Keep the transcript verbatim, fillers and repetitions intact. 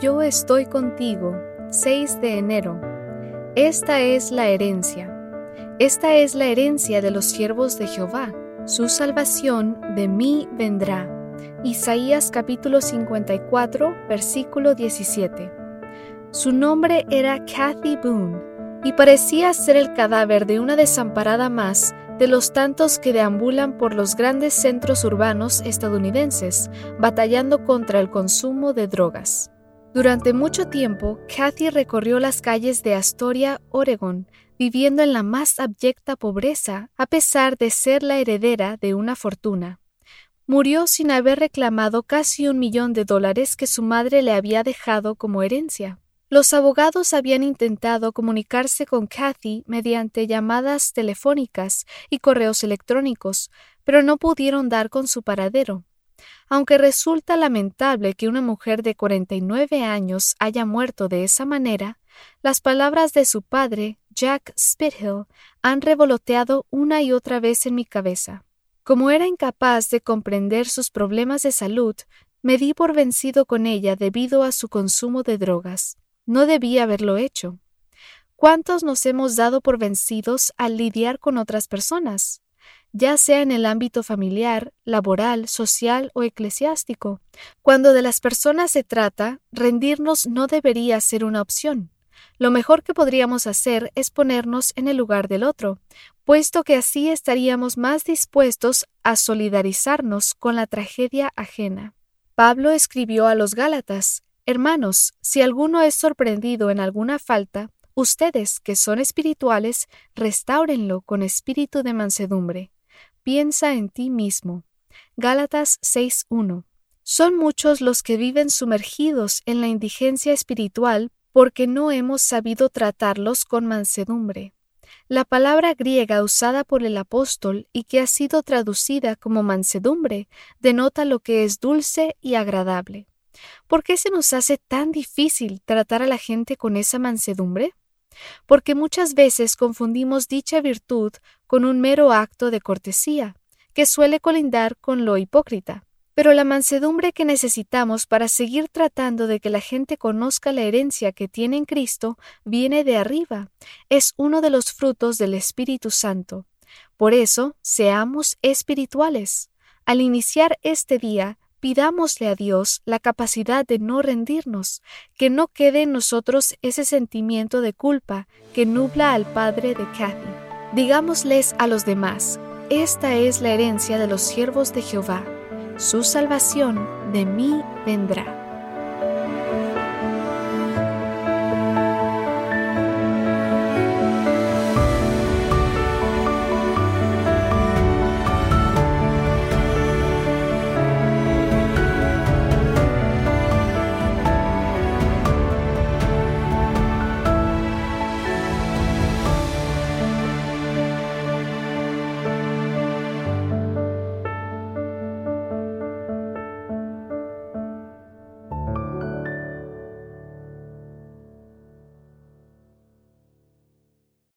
Yo estoy contigo, seis de enero. Esta es la herencia. Esta es la herencia de los siervos de Jehová. Su salvación de mí vendrá. Isaías capítulo cincuenta y cuatro, versículo diecisiete. Su nombre era Kathy Boone, y parecía ser el cadáver de una desamparada más de los tantos que deambulan por los grandes centros urbanos estadounidenses, batallando contra el consumo de drogas. Durante mucho tiempo, Kathy recorrió las calles de Astoria, Oregón, viviendo en la más abyecta pobreza, a pesar de ser la heredera de una fortuna. Murió sin haber reclamado casi un millón de dólares que su madre le había dejado como herencia. Los abogados habían intentado comunicarse con Kathy mediante llamadas telefónicas y correos electrónicos, pero no pudieron dar con su paradero. Aunque resulta lamentable que una mujer de cuarenta y nueve años haya muerto de esa manera, las palabras de su padre, Jack Spithill, han revoloteado una y otra vez en mi cabeza. Como era incapaz de comprender sus problemas de salud, me di por vencido con ella debido a su consumo de drogas. No debía haberlo hecho. ¿Cuántos nos hemos dado por vencidos al lidiar con otras personas? Ya sea en el ámbito familiar, laboral, social o eclesiástico. Cuando de las personas se trata, rendirnos no debería ser una opción. Lo mejor que podríamos hacer es ponernos en el lugar del otro, puesto que así estaríamos más dispuestos a solidarizarnos con la tragedia ajena. Pablo escribió a los Gálatas: «Hermanos, si alguno es sorprendido en alguna falta, ustedes, que son espirituales, restáurenlo con espíritu de mansedumbre. Piensa en ti mismo». Gálatas seis uno. Son muchos los que viven sumergidos en la indigencia espiritual porque no hemos sabido tratarlos con mansedumbre. La palabra griega usada por el apóstol y que ha sido traducida como mansedumbre denota lo que es dulce y agradable. ¿Por qué se nos hace tan difícil tratar a la gente con esa mansedumbre? Porque muchas veces confundimos dicha virtud con un mero acto de cortesía, que suele colindar con lo hipócrita. Pero la mansedumbre que necesitamos para seguir tratando de que la gente conozca la herencia que tiene en Cristo viene de arriba, es uno de los frutos del Espíritu Santo. Por eso, seamos espirituales. Al iniciar este día, pidámosle a Dios la capacidad de no rendirnos, que no quede en nosotros ese sentimiento de culpa que nubla al padre de Kathy. Digámosles a los demás: esta es la herencia de los siervos de Jehová. Su salvación de mí vendrá.